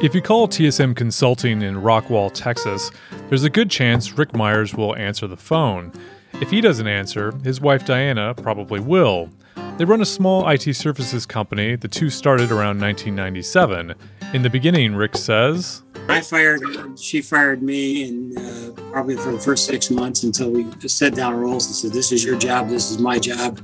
If you call TSM Consulting in Rockwall, Texas, there's a good chance Rick Myers will answer the phone. If he doesn't answer, his wife Diana probably will. They run a small IT services company. The two started around 1997. In the beginning, Rick says, I fired her, she fired me, and probably for the first 6 months until we set down roles and said, this is your job, this is my job.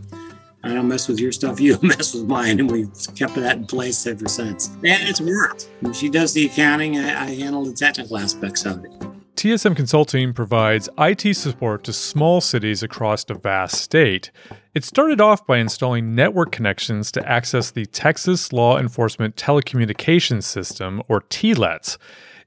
I don't mess with your stuff, you don't mess with mine. And we've kept that in place ever since. And it's worked. She does the accounting, I handle the technical aspects of it. TSM Consulting provides IT support to small cities across a vast state. It started off by installing network connections to access the Texas Law Enforcement Telecommunications System, or TLETS.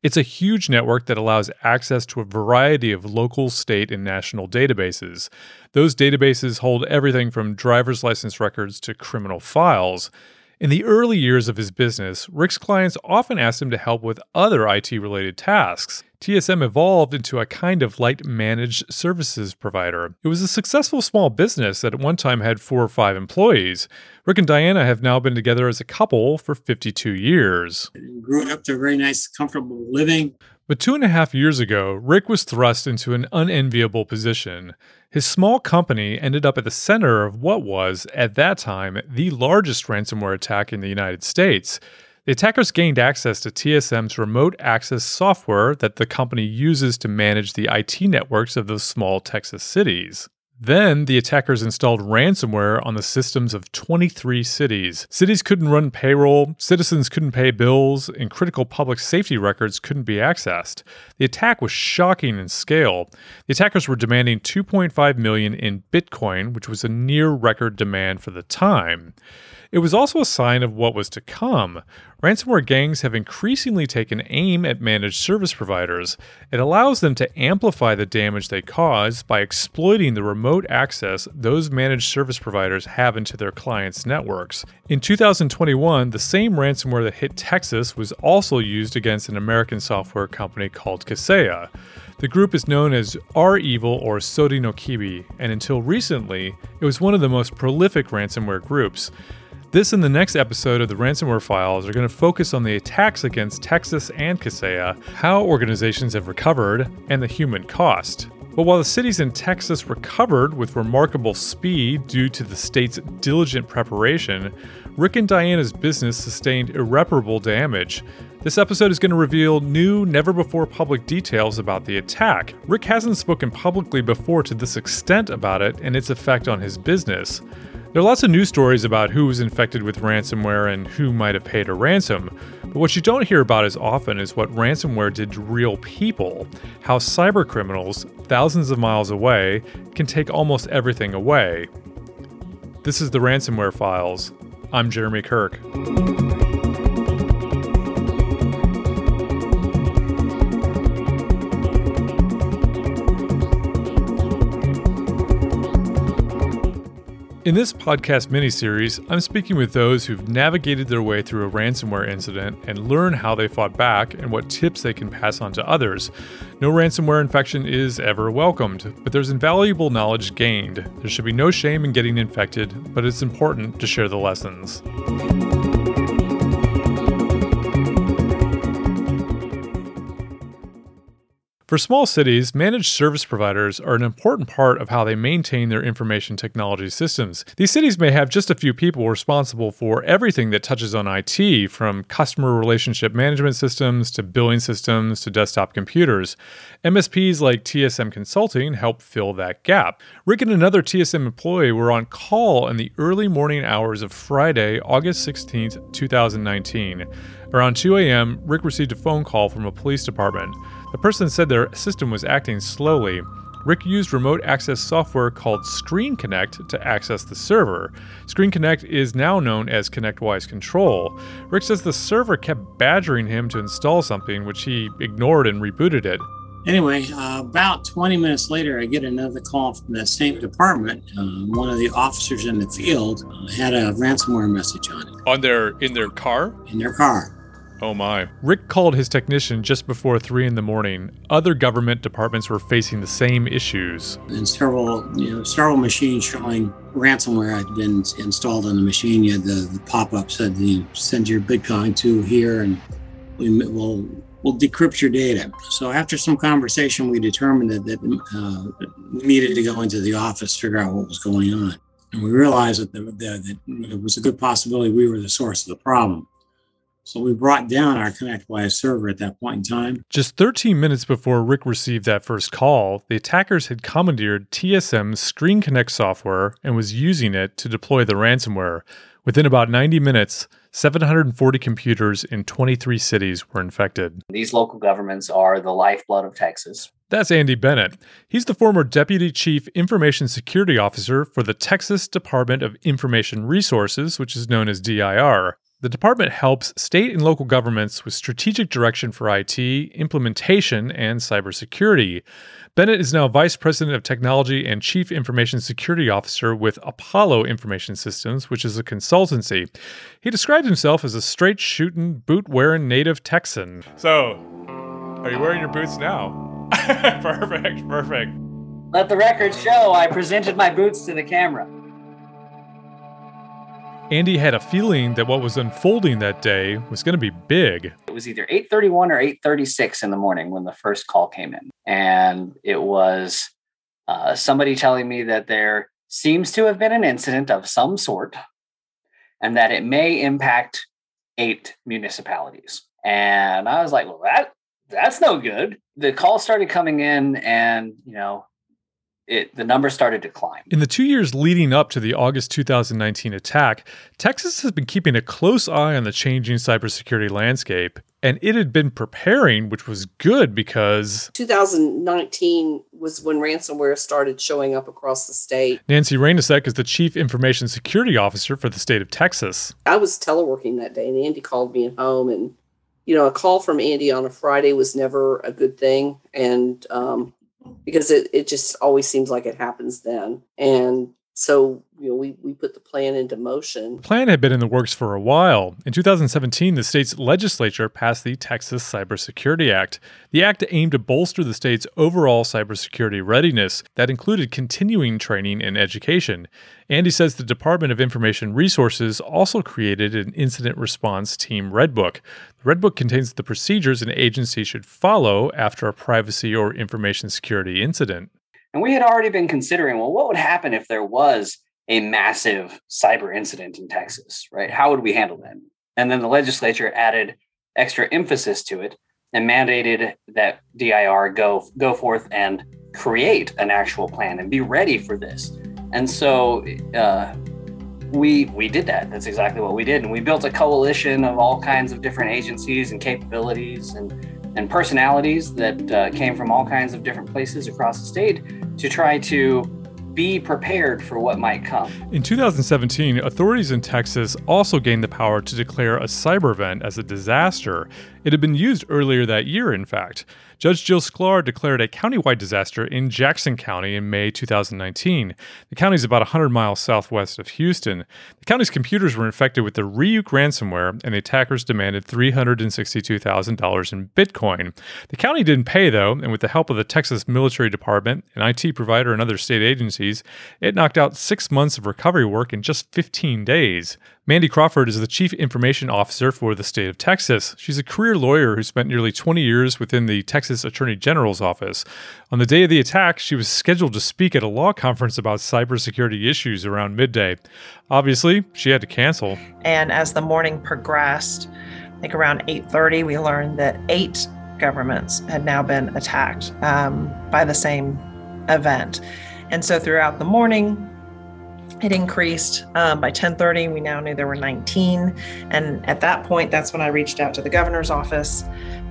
It's a huge network that allows access to a variety of local, state, and national databases. Those databases hold everything from driver's license records to criminal files. In the early years of his business, Rick's clients often asked him to help with other IT-related tasks. TSM evolved into a kind of light managed services provider. It was a successful small business that at one time had 4 or 5 employees. Rick and Diana have now been together as a couple for 52 years. Grew up to a very nice, comfortable living. But 2.5 years ago, Rick was thrust into an unenviable position. His small company ended up at the center of what was, at that time, the largest ransomware attack in the United States. The attackers gained access to TSM's remote access software that the company uses to manage the IT networks of those small Texas cities. Then, the attackers installed ransomware on the systems of 23 cities. Cities couldn't run payroll, citizens couldn't pay bills, and critical public safety records couldn't be accessed. The attack was shocking in scale. The attackers were demanding $2.5 million in Bitcoin, which was a near-record demand for the time. It was also a sign of what was to come. Ransomware gangs have increasingly taken aim at managed service providers. It allows them to amplify the damage they cause by exploiting the remote access those managed service providers have into their clients' networks. In 2021, the same ransomware that hit Texas was also used against an American software company called Kaseya. The group is known as REvil or Sodinokibi, and until recently, it was one of the most prolific ransomware groups. This and the next episode of The Ransomware Files are going to focus on the attacks against Texas and Kaseya, how organizations have recovered, and the human cost. But while the cities in Texas recovered with remarkable speed due to the state's diligent preparation, Rick and Diana's business sustained irreparable damage. This episode is going to reveal new, never-before-public details about the attack. Rick hasn't spoken publicly before to this extent about it and its effect on his business. There are lots of news stories about who was infected with ransomware and who might have paid a ransom, but what you don't hear about as often is what ransomware did to real people, how cyber criminals, thousands of miles away, can take almost everything away. This is The Ransomware Files. I'm Jeremy Kirk. In this podcast mini-series, I'm speaking with those who've navigated their way through a ransomware incident and learn how they fought back and what tips they can pass on to others. No ransomware infection is ever welcomed, but there's invaluable knowledge gained. There should be no shame in getting infected, but it's important to share the lessons. For small cities, managed service providers are an important part of how they maintain their information technology systems. These cities may have just a few people responsible for everything that touches on IT, from customer relationship management systems to billing systems to desktop computers. MSPs like TSM Consulting help fill that gap. Rick and another TSM employee were on call in the early morning hours of Friday, August 16, 2019. Around 2 a.m., Rick received a phone call from a police department. The person said their system was acting slowly. Rick used remote access software called Screen Connect to access the server. Screen Connect is now known as ConnectWise Control. Rick says the server kept badgering him to install something, which he ignored and rebooted it. Anyway, about 20 minutes later, I get another call from the same department. One of the officers in the field had a ransomware message on it. In their car? In their car. Oh my. Rick called his technician just before 3 in the morning. Other government departments were facing the same issues. And several machines showing ransomware had been installed on the machine. You had the pop-up said, you send your Bitcoin to here and we'll decrypt your data. So after some conversation, we determined that we needed to go into the office to figure out what was going on. And we realized that it was a good possibility we were the source of the problem. So we brought down our ConnectWise server at that point in time. Just 13 minutes before Rick received that first call, the attackers had commandeered TSM's Screen Connect software and was using it to deploy the ransomware. Within about 90 minutes, 740 computers in 23 cities were infected. These local governments are the lifeblood of Texas. That's Andy Bennett. He's the former Deputy Chief Information Security Officer for the Texas Department of Information Resources, which is known as DIR. The department helps state and local governments with strategic direction for IT, implementation, and cybersecurity. Bennett is now Vice President of Technology and Chief Information Security Officer with Apollo Information Systems, which is a consultancy. He described himself as a straight-shooting, boot-wearing native Texan. So, are you wearing your boots now? Perfect. Let the record show I presented my boots to the camera. Andy had a feeling that what was unfolding that day was going to be big. It was either 8:31 or 8:36 in the morning when the first call came in. And it was somebody telling me that there seems to have been an incident of some sort and that it may impact 8 municipalities. And I was like, well, that's no good. The call started coming in and, the numbers started to climb. In the 2 years leading up to the August 2019 attack, Texas has been keeping a close eye on the changing cybersecurity landscape, and it had been preparing, which was good because 2019 was when ransomware started showing up across the state. Nancy Rainisek is the Chief Information Security Officer for the state of Texas. I was teleworking that day, and Andy called me at home, and a call from Andy on a Friday was never a good thing, and because it just always seems like it happens then. And so, we put the plan into motion. The plan had been in the works for a while. In 2017, the state's legislature passed the Texas Cybersecurity Act. The act aimed to bolster the state's overall cybersecurity readiness. That included continuing training and education. Andy says the Department of Information Resources also created an Incident Response Team Redbook. The Redbook contains the procedures an agency should follow after a privacy or information security incident. And we had already been considering, what would happen if there was a massive cyber incident in Texas, right? How would we handle that? And then the legislature added extra emphasis to it and mandated that DIR go forth and create an actual plan and be ready for this. And so we did that. That's exactly what we did. And we built a coalition of all kinds of different agencies and capabilities and personalities that came from all kinds of different places across the state to try to be prepared for what might come. In 2017, authorities in Texas also gained the power to declare a cyber event as a disaster. It had been used earlier that year, in fact. Judge Jill Sklar declared a countywide disaster in Jackson County in May 2019. The county's about 100 miles southwest of Houston. The county's computers were infected with the Ryuk ransomware, and the attackers demanded $362,000 in Bitcoin. The county didn't pay, though, and with the help of the Texas Military Department, an IT provider, and other state agencies, it knocked out 6 months of recovery work in just 15 days. Mandy Crawford is the Chief Information Officer for the state of Texas. She's a career lawyer who spent nearly 20 years within the Texas Attorney General's office. On the day of the attack, she was scheduled to speak at a law conference about cybersecurity issues around midday. Obviously, she had to cancel. And as the morning progressed, I think around 8:30, we learned that 8 governments had now been attacked by the same event. And so throughout the morning, it increased. By 10:30, we now knew there were 19. And at that point, that's when I reached out to the governor's office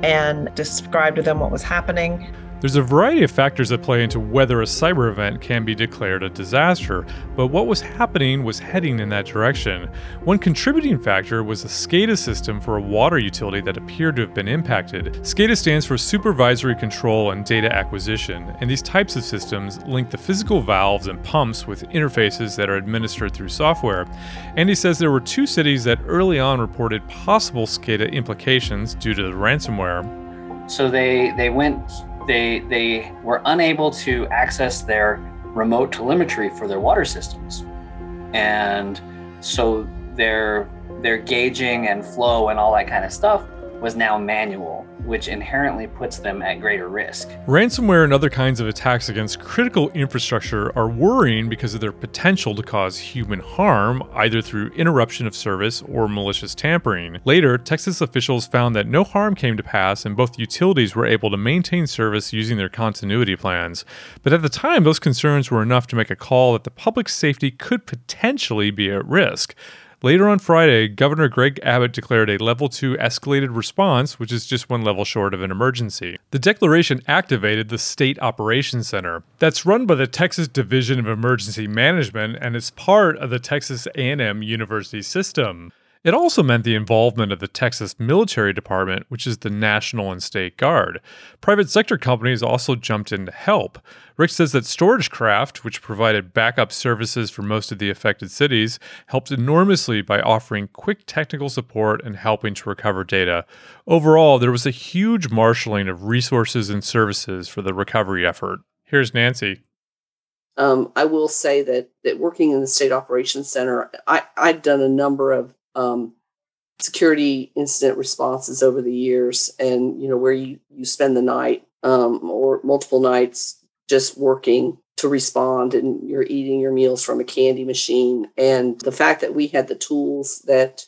and described to them what was happening. There's a variety of factors that play into whether a cyber event can be declared a disaster, but what was happening was heading in that direction. One contributing factor was a SCADA system for a water utility that appeared to have been impacted. SCADA stands for Supervisory Control and Data Acquisition, and these types of systems link the physical valves and pumps with interfaces that are administered through software. Andy says there were 2 cities that early on reported possible SCADA implications due to the ransomware. So they were unable to access their remote telemetry for their water systems. And so their gauging and flow and all that kind of stuff was now manual, which inherently puts them at greater risk. Ransomware and other kinds of attacks against critical infrastructure are worrying because of their potential to cause human harm, either through interruption of service or malicious tampering. Later, Texas officials found that no harm came to pass and both utilities were able to maintain service using their continuity plans. But at the time, those concerns were enough to make a call that the public safety could potentially be at risk. Later on Friday, Governor Greg Abbott declared a Level 2 escalated response, which is just one level short of an emergency. The declaration activated the State Operations Center. That's run by the Texas Division of Emergency Management and is part of the Texas A&M University system. It also meant the involvement of the Texas Military Department, which is the National and State Guard. Private sector companies also jumped in to help. Rick says that StorageCraft, which provided backup services for most of the affected cities, helped enormously by offering quick technical support and helping to recover data. Overall, there was a huge marshaling of resources and services for the recovery effort. Here's Nancy. I will say that working in the State Operations Center, I've done a number of security incident responses over the years, and where you spend the night or multiple nights just working to respond, and you're eating your meals from a candy machine. And the fact that we had the tools that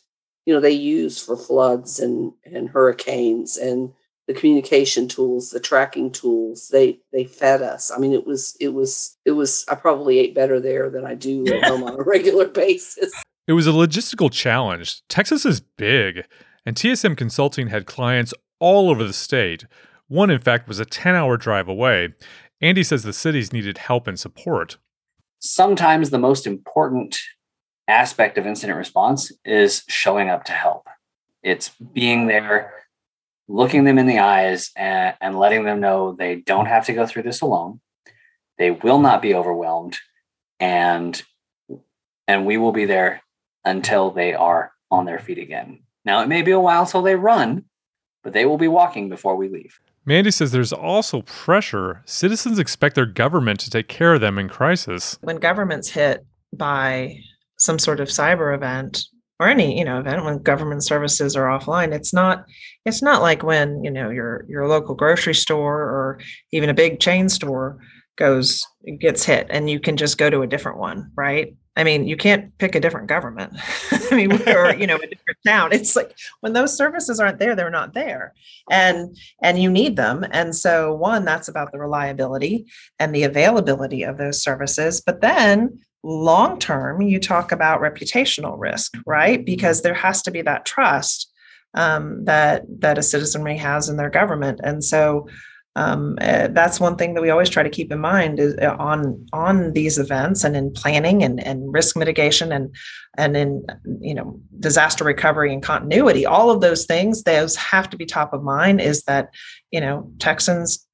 they use for floods and hurricanes, and the communication tools, the tracking tools, they fed us. I mean, it was. I probably ate better there than I do at home on a regular basis. It was a logistical challenge. Texas is big, and TSM Consulting had clients all over the state. One, in fact, was a 10-hour drive away. Andy says the cities needed help and support. Sometimes the most important aspect of incident response is showing up to help. It's being there, looking them in the eyes, and letting them know they don't have to go through this alone. They will not be overwhelmed, and we will be there until they are on their feet again. Now, it may be a while till they run, but they will be walking before we leave. Mandy says there's also pressure. Citizens expect their government to take care of them in crisis. When government's hit by some sort of cyber event, or any event when government services are offline, it's not like when your local grocery store or even a big chain store gets hit and you can just go to a different one, right? I mean, you can't pick a different government. I mean, or a different town. It's like when those services aren't there, they're not there, and you need them. And so, one, that's about the reliability and the availability of those services. But then, long term, you talk about reputational risk, right? Because there has to be that trust that a citizenry has in their government, and so. That's one thing that we always try to keep in mind is on these events and in planning and risk mitigation and in disaster recovery and continuity. All of those things, those have to be top of mind. Is that Texans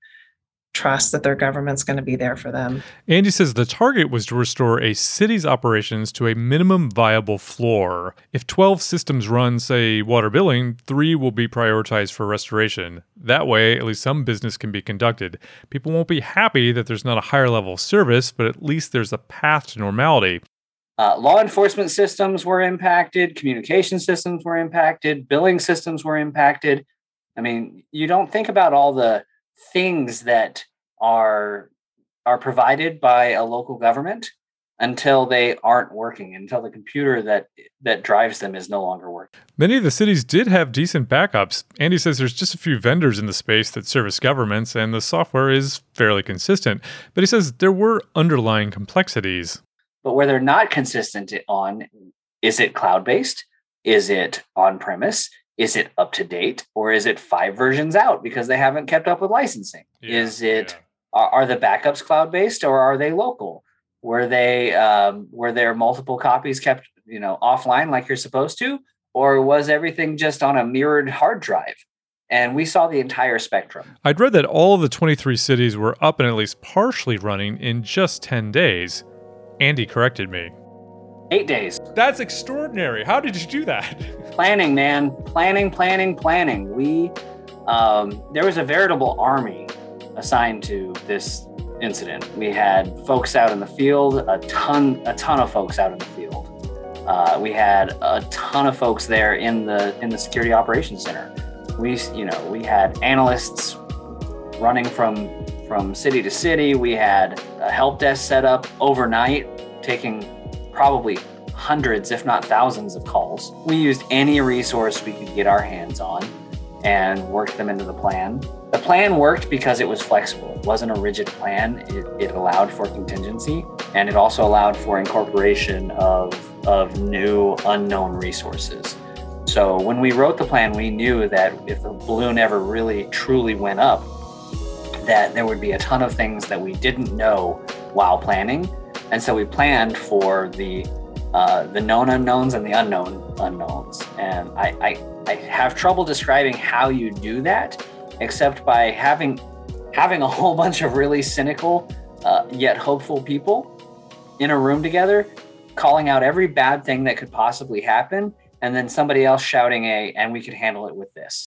trust that their government's going to be there for them. Andy says the target was to restore a city's operations to a minimum viable floor. If 12 systems run, say, water billing, 3 will be prioritized for restoration. That way, at least some business can be conducted. People won't be happy that there's not a higher level of service, but at least there's a path to normality. Law enforcement systems were impacted. Communication systems were impacted. Billing systems were impacted. I mean, you don't think about all the things that are provided by a local government until they aren't working, until the computer that drives them is no longer working. Many of the cities did have decent backups. Andy says there's just a few vendors in the space that service governments, and the software is fairly consistent. But he says there were underlying complexities. But where they're not consistent on, is it cloud-based? Is it on-premise? Is it up to date, or is it 5 versions out because they haven't kept up with licensing? Yeah, Are the backups cloud-based, or are they local? Were there multiple copies kept, offline like you're supposed to, or was everything just on a mirrored hard drive? And we saw the entire spectrum. I'd read that all of the 23 cities were up and at least partially running in just 10 days. Andy corrected me. 8 days. That's extraordinary. How did you do that? Planning, man. Planning. We, there was a veritable army assigned to this incident. We had folks out in the field, a ton of folks out in the field. We had a ton of folks there in the security operations center. we had analysts running from city to city. We had a help desk set up overnight, taking probably hundreds, if not thousands of calls. We used any resource we could get our hands on and worked them into the plan. The plan worked because it was flexible. It wasn't a rigid plan. It allowed for contingency, and it also allowed for incorporation of new unknown resources. So when we wrote the plan, we knew that if the balloon ever really truly went up, that there would be a ton of things that we didn't know while planning. And so we planned for the known unknowns and the unknown unknowns. And I have trouble describing how you do that, except by having a whole bunch of really cynical, yet hopeful people in a room together, calling out every bad thing that could possibly happen, and then somebody else shouting and we could handle it with this.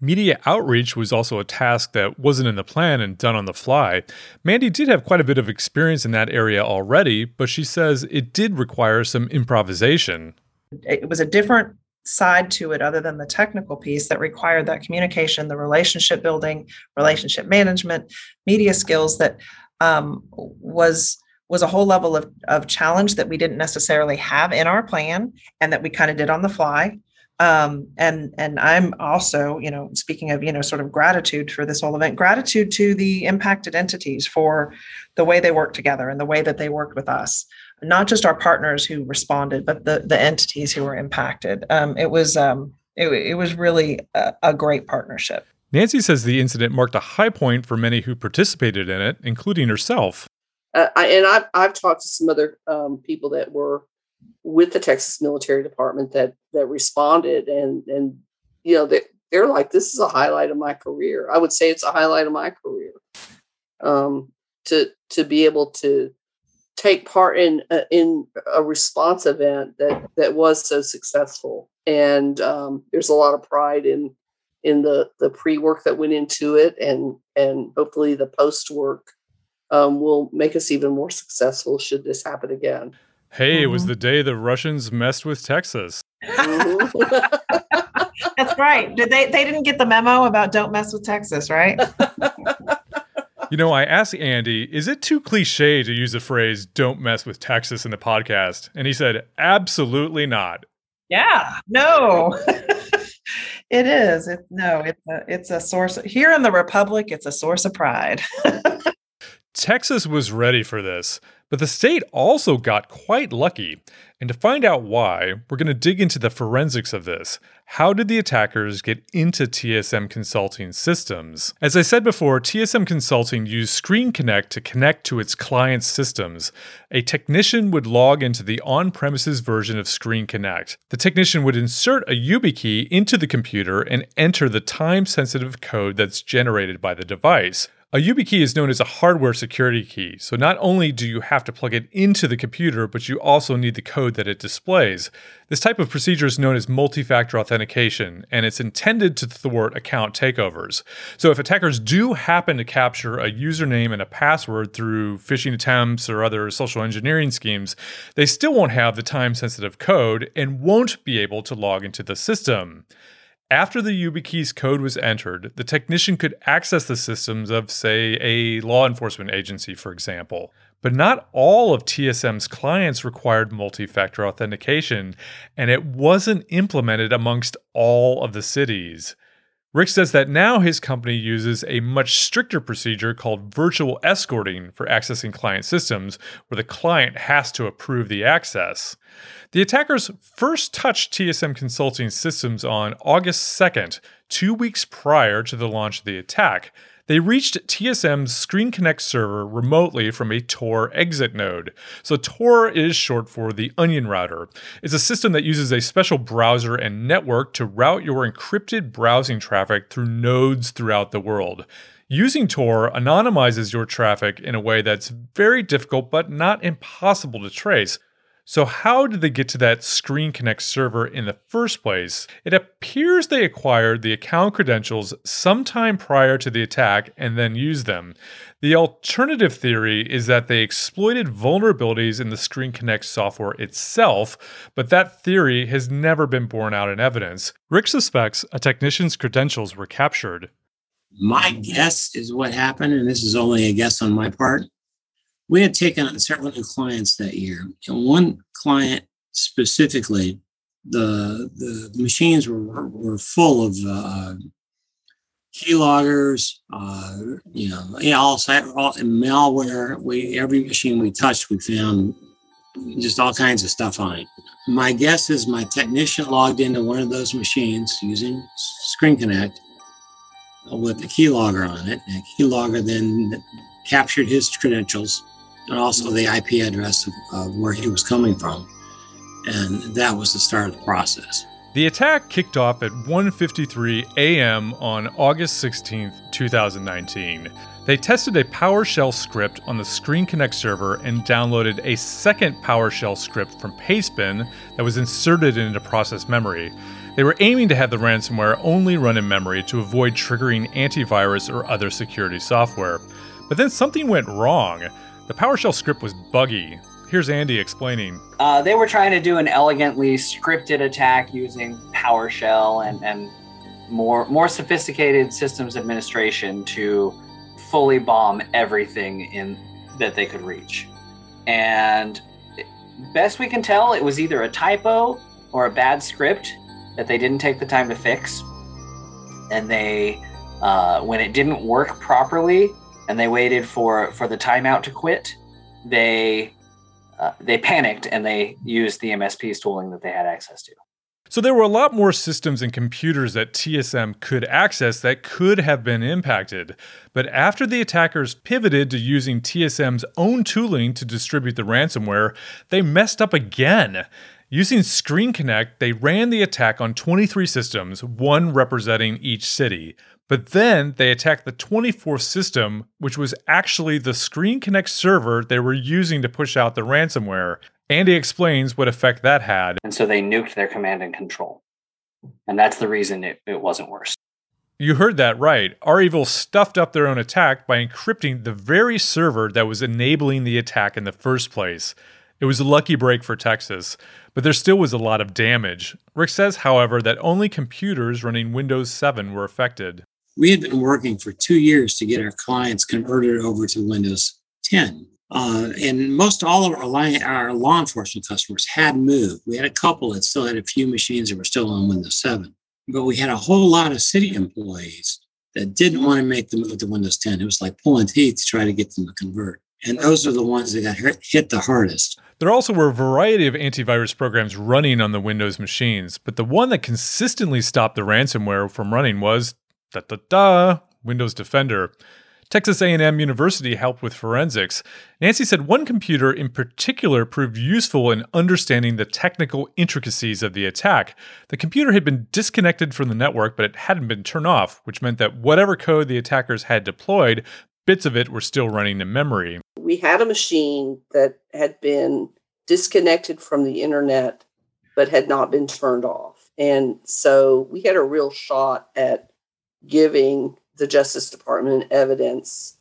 Media outreach was also a task that wasn't in the plan and done on the fly. Mandy did have quite a bit of experience in that area already, but she says it did require some improvisation. It was a different side to it other than the technical piece that required that communication, the relationship building, relationship management, media skills that was a whole level of challenge that we didn't necessarily have in our plan and that we kind of did on the fly. And I'm also, speaking of, sort of gratitude for this whole event, gratitude to the impacted entities for the way they worked together and the way that they worked with us, not just our partners who responded, but the entities who were impacted. It was really a great partnership. Nancy says the incident marked a high point for many who participated in it, including herself. I've talked to some other people that were with the Texas Military Department that responded, and they're like, this is a highlight of my career. I would say it's a highlight of my career to be able to take part in a response event that was so successful. And there's a lot of pride in the pre-work that went into it, and hopefully the post-work will make us even more successful should this happen again. Hey, It was the day the Russians messed with Texas. That's right. They didn't get the memo about don't mess with Texas, right? I asked Andy, is it too cliche to use the phrase don't mess with Texas in the podcast? And he said, absolutely not. Yeah, no. It is. It's a source. Here in the Republic, it's a source of pride. Texas was ready for this, but the state also got quite lucky. And to find out why, we're going to dig into the forensics of this. How did the attackers get into TSM Consulting systems? As I said before, TSM Consulting used Screen Connect to its clients' systems. A technician would log into the on-premises version of Screen Connect. The technician would insert a YubiKey into the computer and enter the time-sensitive code that's generated by the device. A YubiKey is known as a hardware security key, so not only do you have to plug it into the computer, but you also need the code that it displays. This type of procedure is known as multi-factor authentication, and it's intended to thwart account takeovers. So if attackers do happen to capture a username and a password through phishing attempts or other social engineering schemes, they still won't have the time-sensitive code and won't be able to log into the system. After the YubiKey's code was entered, the technician could access the systems of, say, a law enforcement agency, for example. But not all of TSM's clients required multi-factor authentication, and it wasn't implemented amongst all of the cities. Rick says that now his company uses a much stricter procedure called virtual escorting for accessing client systems, where the client has to approve the access. The attackers first touched TSM Consulting systems on August 2nd, 2 weeks prior to the launch of the attack. They reached TSM's Screen Connect server remotely from a Tor exit node. So Tor is short for the Onion Router. It's a system that uses a special browser and network to route your encrypted browsing traffic through nodes throughout the world. Using Tor anonymizes your traffic in a way that's very difficult but not impossible to trace. So how did they get to that Screen Connect server in the first place? It appears they acquired the account credentials sometime prior to the attack and then used them. The alternative theory is that they exploited vulnerabilities in the Screen Connect software itself, but that theory has never been borne out in evidence. Rick suspects a technician's credentials were captured. My guess is what happened, and this is only a guess on my part. We had taken on several new clients that year, and one client specifically, the machines were full of keyloggers, all malware. Every machine we touched, we found just all kinds of stuff on it. My guess is my technician logged into one of those machines using Screen Connect with a keylogger on it. And a keylogger then captured his credentials and also the IP address of where he was coming from. And that was the start of the process. The attack kicked off at 1:53 a.m. on August 16, 2019. They tested a PowerShell script on the Screen Connect server and downloaded a second PowerShell script from Pastebin that was inserted into process memory. They were aiming to have the ransomware only run in memory to avoid triggering antivirus or other security software. But then something went wrong. The PowerShell script was buggy. Here's Andy explaining. They were trying to do an elegantly scripted attack using PowerShell and more sophisticated systems administration to fully bomb everything in that they could reach. And best we can tell, it was either a typo or a bad script that they didn't take the time to fix. And they, when it didn't work properly, and they waited for the timeout to quit, they panicked and they used the MSP's tooling that they had access to. So there were a lot more systems and computers that TSM could access that could have been impacted. But after the attackers pivoted to using TSM's own tooling to distribute the ransomware, they messed up again. Using Screen Connect, they ran the attack on 23 systems, one representing each city. But then they attacked the 24th system, which was actually the Screen Connect server they were using to push out the ransomware. Andy explains what effect that had. And so they nuked their command and control. And that's the reason it wasn't worse. You heard that right. REvil stuffed up their own attack by encrypting the very server that was enabling the attack in the first place. It was a lucky break for Texas, but there still was a lot of damage. Rick says, however, that only computers running Windows 7 were affected. We had been working for 2 years to get our clients converted over to Windows 10. And most all of our law enforcement customers had moved. We had a couple that still had a few machines that were still on Windows 7. But we had a whole lot of city employees that didn't want to make the move to Windows 10. It was like pulling teeth to try to get them to convert. And those are the ones that got hit the hardest. There also were a variety of antivirus programs running on the Windows machines, but the one that consistently stopped the ransomware from running was Windows Defender. Texas A&M University helped with forensics. Nancy said one computer in particular proved useful in understanding the technical intricacies of the attack. The computer had been disconnected from the network, but it hadn't been turned off, which meant that whatever code the attackers had deployed, bits of it were still running in memory. We had a machine that had been disconnected from the internet, but had not been turned off. And so we had a real shot at giving the Justice Department evidence,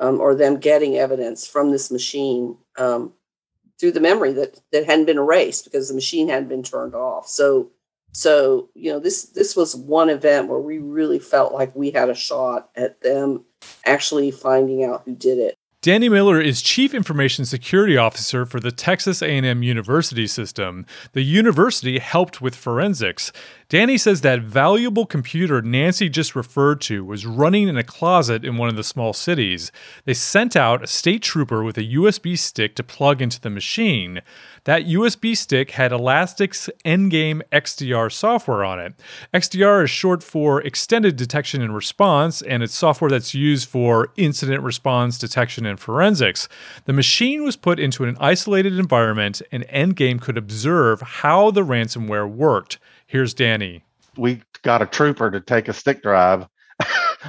or them getting evidence from this machine through the memory that hadn't been erased because the machine hadn't been turned off. So, this was one event where we really felt like we had a shot at them actually finding out who did it. Danny Miller is Chief Information Security Officer for the Texas A&M University system. The university helped with forensics. Danny says that valuable computer Nancy just referred to was running in a closet in one of the small cities. They sent out a state trooper with a USB stick to plug into the machine. That USB stick had Elastic's Endgame XDR software on it. XDR is short for Extended Detection and Response, and it's software that's used for incident response detection and forensics. The machine was put into an isolated environment, and Endgame could observe how the ransomware worked. Here's Danny. We got a trooper to take a stick drive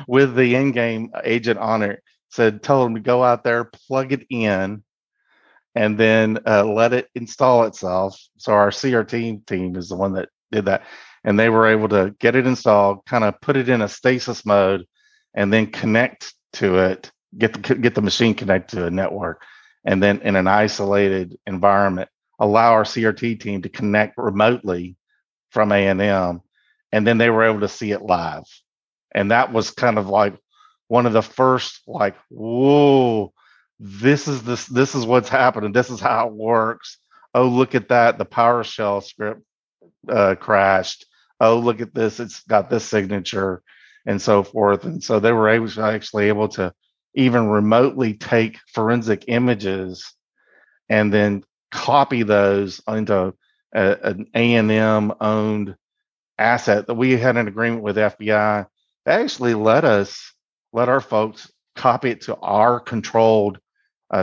with the Endgame agent on it. Said, tell him to go out there, plug it in, and then let it install itself. So our CRT team is the one that did that. And they were able to get it installed, kind of put it in a stasis mode, and then connect to it, get the machine connected to a network. And then in an isolated environment, allow our CRT team to connect remotely from A&M. And then they were able to see it live. And that was kind of like one of the first, like, whoa, this is what's happening. This is how it works. Oh, look at that. The PowerShell script crashed. Oh, look at this. It's got this signature and so forth. And so they were actually able to even remotely take forensic images and then copy those into an A&M owned asset that we had an agreement with FBI. They actually let our folks copy it to our controlled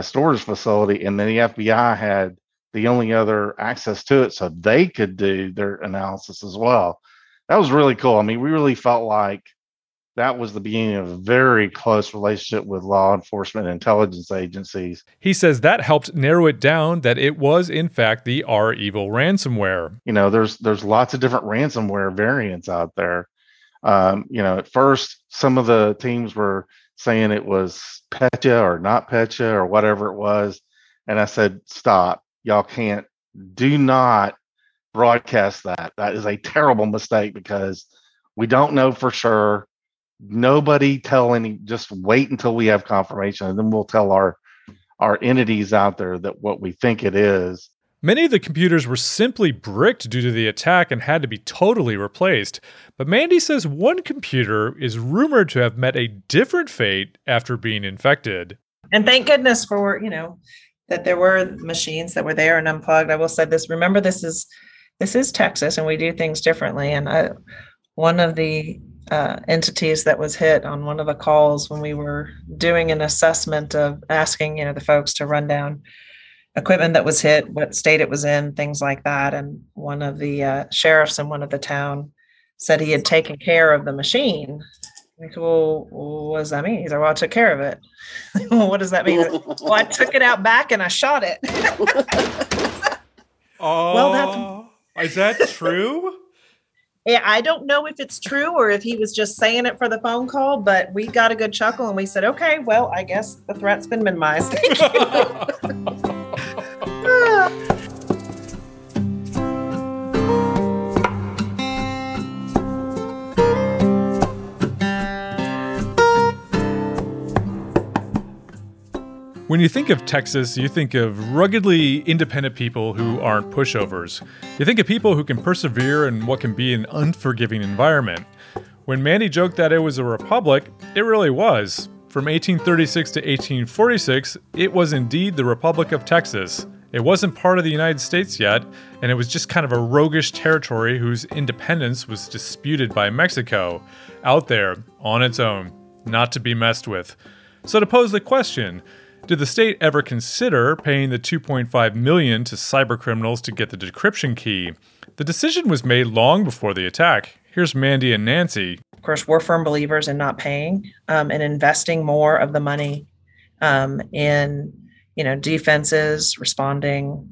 storage facility. And then the FBI had the only other access to it, so they could do their analysis as well. That was really cool. I mean, we really felt like that was the beginning of a very close relationship with law enforcement and intelligence agencies. He says that helped narrow it down that it was, in fact, the REvil ransomware. You know, there's lots of different ransomware variants out there. You know, at first, some of the teams were saying it was Petya or not Petya or whatever it was. And I said, stop. Y'all can't. Do not broadcast that. That is a terrible mistake because we don't know for sure. Nobody tell any, just wait until we have confirmation, and then we'll tell our entities out there that what we think it is. Many of the computers were simply bricked due to the attack and had to be totally replaced. But Mandy says one computer is rumored to have met a different fate after being infected. And thank goodness for, you know, that there were machines that were there and unplugged. I will say this, remember, this is Texas and we do things differently. And one of the entities that was hit on one of the calls when we were doing an assessment of asking, you know, the folks to run down equipment that was hit, what state it was in, things like that. And one of the sheriffs in one of the town said he had taken care of the machine. I said, well, what does that mean? He said, well, I took care of it. Well, what does that mean? Well, I took it out back and I shot it. Oh, well, is that true? Yeah, I don't know if it's true or if he was just saying it for the phone call, but we got a good chuckle and we said, okay, well, I guess the threat's been minimized. Thank you. When you think of Texas, you think of ruggedly independent people who aren't pushovers. You think of people who can persevere in what can be an unforgiving environment. When Mandy joked that it was a republic, it really was. From 1836 to 1846, it was indeed the Republic of Texas. It wasn't part of the United States yet, and it was just kind of a roguish territory whose independence was disputed by Mexico, out there, on its own, not to be messed with. So to pose the question, did the state ever consider paying the $2.5 million to cybercriminals to get the decryption key? The decision was made long before the attack. Here's Mandy and Nancy. Of course, we're firm believers in not paying and investing more of the money in, you know, defenses, responding,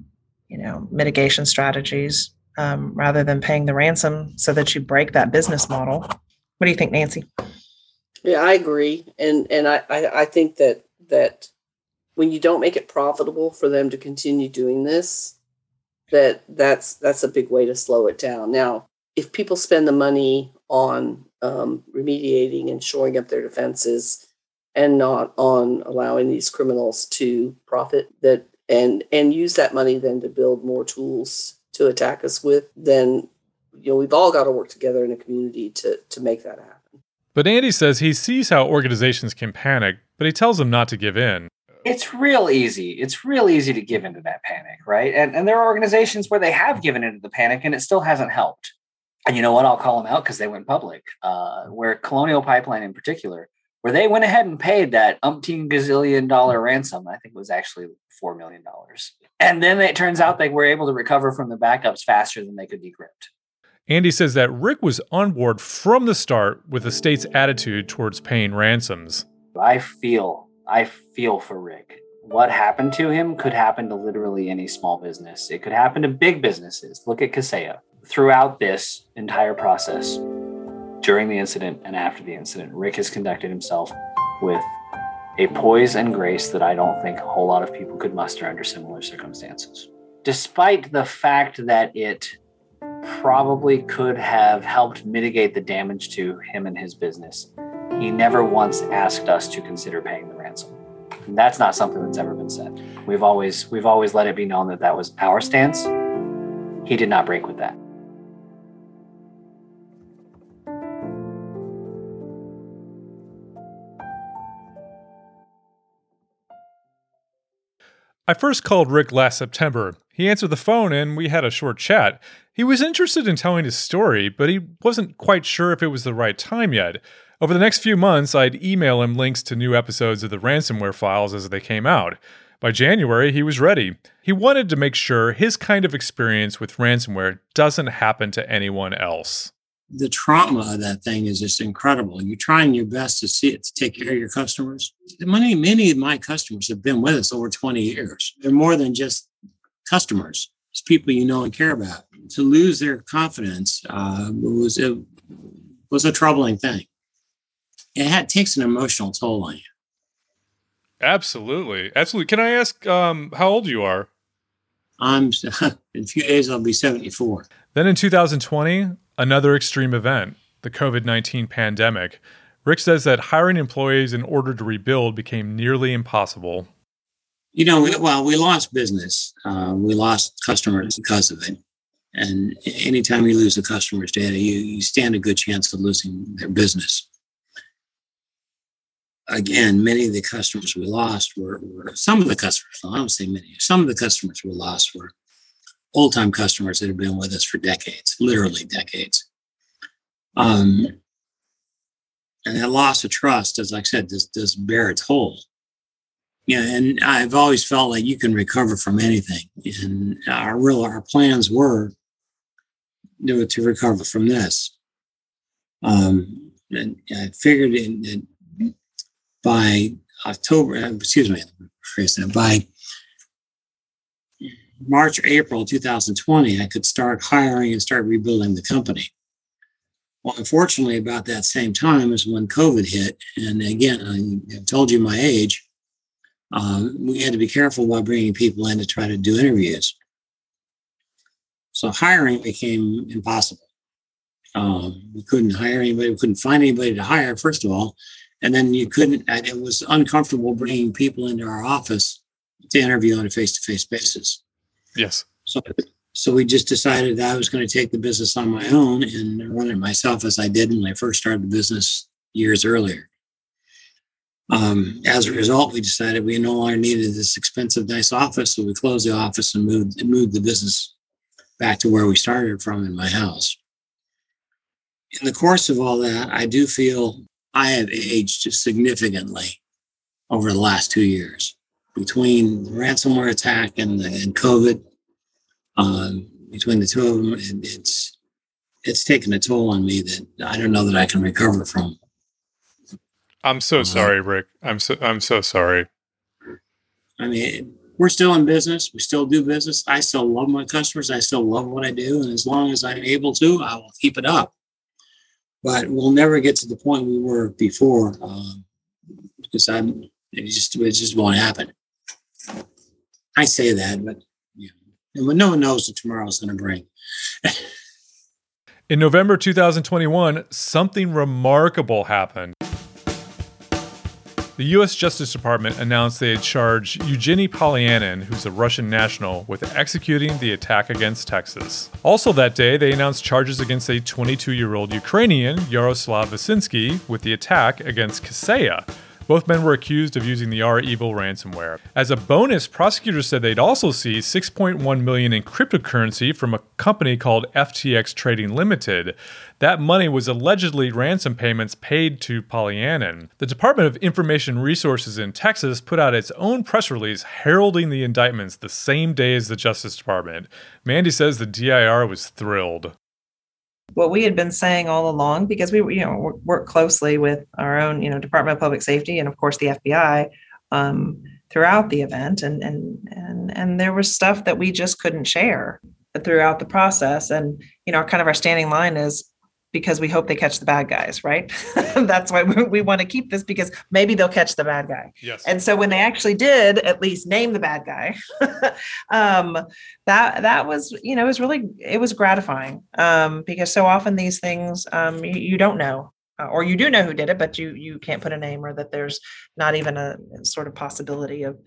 you know, mitigation strategies, rather than paying the ransom so that you break that business model. What do you think, Nancy? Yeah, I agree. And I think that when you don't make it profitable for them to continue doing this, that's a big way to slow it down. Now, if people spend the money on remediating and shoring up their defenses and not on allowing these criminals to profit that and use that money then to build more tools to attack us with, then, you know, we've all got to work together in a community to make that happen. But Andy says he sees how organizations can panic, but he tells them not to give in. It's real easy. It's real easy to give into that panic, right? And there are organizations where they have given into the panic and it still hasn't helped. And you know what? I'll call them out because they went public, where Colonial Pipeline in particular, where they went ahead and paid that umpteen gazillion dollar ransom. I think it was actually $4 million. And then it turns out they were able to recover from the backups faster than they could decrypt. Andy says that Rick was on board from the start with the state's attitude towards paying ransoms. I feel for Rick. what happened to him could happen to literally any small business. It could happen to big businesses. Look at Kaseya. Throughout this entire process, during the incident and after the incident, Rick has conducted himself with a poise and grace that I don't think a whole lot of people could muster under similar circumstances. Despite the fact that it probably could have helped mitigate the damage to him and his business, he never once asked us to consider paying the ransom. And that's not something that's ever been said. We've always let it be known that that was our stance. He did not break with that. I first called Rick last September. He answered the phone and we had a short chat. He was interested in telling his story, but he wasn't quite sure if it was the right time yet. Over the next few months, I'd email him links to new episodes of The Ransomware Files as they came out. By January, he was ready. He wanted to make sure his kind of experience with ransomware doesn't happen to anyone else. The trauma of that thing is just incredible. You're trying your best to see it, to take care of your customers. Many of my customers have been with us over 20 years. They're more than just customers. It's people you know and care about. To lose their confidence was a troubling thing. It takes an emotional toll on you. Absolutely. Absolutely. Can I ask how old you are? In a few days, I'll be 74. Then in 2020... another extreme event, the COVID-19 pandemic. Rick says that hiring employees in order to rebuild became nearly impossible. We lost business. We lost customers because of it. And anytime you lose a customer's data, you stand a good chance of losing their business. Again, many of the customers we lost were old-time customers that have been with us for decades, literally decades. And that loss of trust, as I said, does bear its toll. And I've always felt like you can recover from anything. And our plans were to recover from this. And I figured by March, April 2020, I could start hiring and start rebuilding the company. Well, unfortunately, about that same time is when COVID hit. And again, I told you my age. We had to be careful while bringing people in to try to do interviews. So hiring became impossible. We couldn't hire anybody. We couldn't find anybody to hire, first of all. And then it was uncomfortable bringing people into our office to interview on a face-to-face basis. Yes. So we just decided that I was going to take the business on my own and run it myself, as I did when I first started the business years earlier. As a result, we decided we no longer needed this expensive, nice office, so we closed the office and moved the business back to where we started from, in my house. In the course of all that, I do feel I have aged significantly over the last 2 years. Between the ransomware attack and COVID, between the two of them, it's taken a toll on me that I don't know that I can recover from. I'm so sorry, Rick. I'm so sorry. I mean, we're still in business. We still do business. I still love my customers. I still love what I do. And as long as I'm able to, I will keep it up. But we'll never get to the point we were before, because it just won't happen. I say that, but no one knows what tomorrow's going to bring. In November 2021, something remarkable happened. The U.S. Justice Department announced they had charged Yevgeniy Polyanin, who's a Russian national, with executing the attack against Texas. Also that day, they announced charges against a 22-year-old Ukrainian, Yaroslav Vasinsky, with the attack against Kaseya. Both men were accused of using the REvil ransomware. As a bonus, prosecutors said they'd also seize $6.1 million in cryptocurrency from a company called FTX Trading Limited. That money was allegedly ransom payments paid to Polyanin. The Department of Information Resources in Texas put out its own press release heralding the indictments the same day as the Justice Department. Mandy says the DIR was thrilled. What we had been saying all along, because we work closely with our own Department of Public Safety and, of course, the FBI throughout the event. And there was stuff that we just couldn't share throughout the process. And, you know, kind of our standing line is, because we hope they catch the bad guys, right? That's why we want to keep this, because maybe they'll catch the bad guy. Yes. And so when they actually did at least name the bad guy, that was, you know, it was gratifying, because so often these things, you don't know, or you do know who did it, but you can't put a name, or that there's not even a sort of possibility of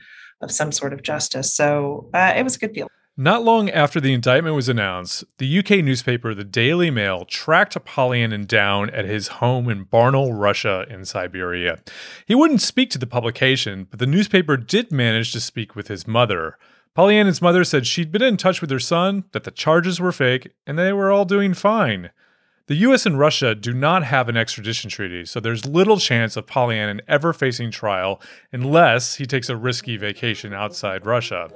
some sort of justice. So it was a good deal. Not long after the indictment was announced, the UK newspaper The Daily Mail tracked Polyanin down at his home in Barnaul, Russia, in Siberia. He wouldn't speak to the publication, but the newspaper did manage to speak with his mother. Polyanin's mother said she'd been in touch with her son, that the charges were fake, and they were all doing fine. The US and Russia do not have an extradition treaty, so there's little chance of Polyanin ever facing trial unless he takes a risky vacation outside Russia.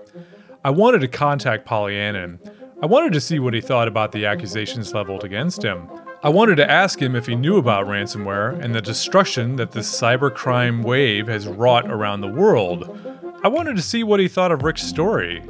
I wanted to contact Polyanin. I wanted to see what he thought about the accusations leveled against him. I wanted to ask him if he knew about ransomware and the destruction that this cybercrime wave has wrought around the world. I wanted to see what he thought of Rick's story.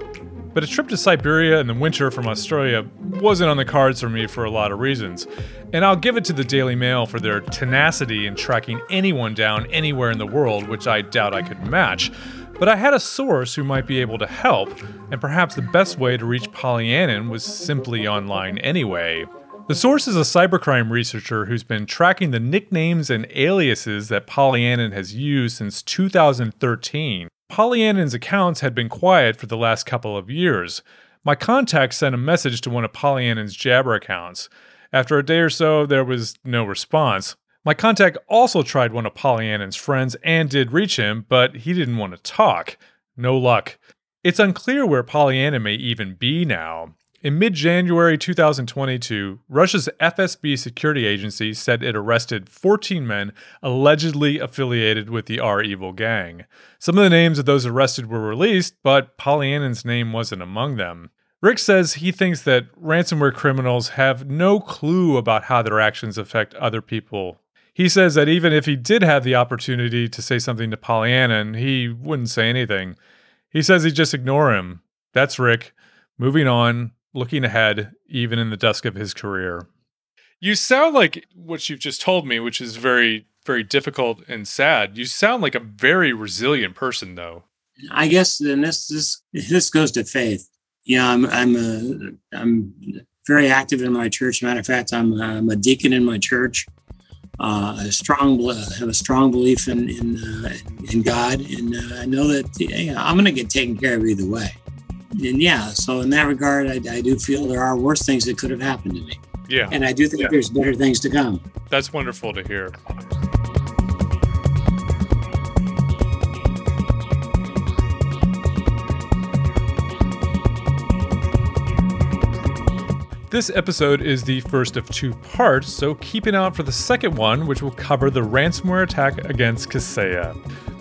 But a trip to Siberia in the winter from Australia wasn't on the cards for me for a lot of reasons. And I'll give it to the Daily Mail for their tenacity in tracking anyone down anywhere in the world, which I doubt I could match. But I had a source who might be able to help, and perhaps the best way to reach Polyanin was simply online anyway. The source is a cybercrime researcher who's been tracking the nicknames and aliases that Polyanin has used since 2013. Polyanin's accounts had been quiet for the last couple of years. My contact sent a message to one of Polyanin's Jabber accounts. After a day or so, there was no response. My contact also tried one of Polyanin's friends and did reach him, but he didn't want to talk. No luck. It's unclear where Polyanin may even be now. In mid-January 2022, Russia's FSB security agency said it arrested 14 men allegedly affiliated with the REvil gang. Some of the names of those arrested were released, but Polyanin's name wasn't among them. Rick says he thinks that ransomware criminals have no clue about how their actions affect other people. He says that even if he did have the opportunity to say something to Polyanin, he wouldn't say anything. He says he'd just ignore him. That's Rick, moving on, looking ahead, even in the dusk of his career. You sound like what you've just told me, which is very, very difficult and sad. You sound like a very resilient person, though. I guess then this goes to faith. Yeah, you know, I'm very active in my church. Matter of fact, I'm a deacon in my church. I have a strong belief in God, and I know that I'm going to get taken care of either way. And so in that regard, I do feel there are worse things that could have happened to me. Yeah, and I do think there's better things to come. That's wonderful to hear. This episode is the first of two parts, so keep an eye out for the second one, which will cover the ransomware attack against Kaseya.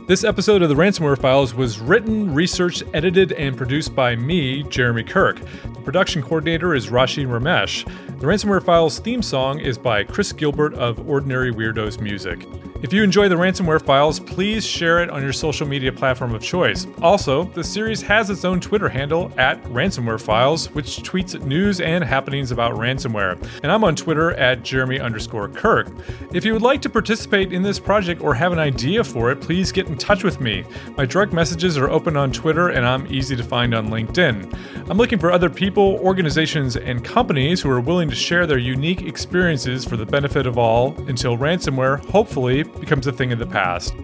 This episode of The Ransomware Files was written, researched, edited, and produced by me, Jeremy Kirk. The production coordinator is Rashi Ramesh. The Ransomware Files theme song is by Chris Gilbert of Ordinary Weirdos Music. If you enjoy The Ransomware Files, please share it on your social media platform of choice. Also, the series has its own Twitter handle, @RansomwareFiles, which tweets at news and happenings about ransomware. And I'm on Twitter @Jeremy_Kirk. If you would like to participate in this project or have an idea for it, please get in touch with me. My direct messages are open on Twitter, and I'm easy to find on LinkedIn. I'm looking for other people, organizations, and companies who are willing to share their unique experiences for the benefit of all until ransomware, hopefully, becomes a thing of the past.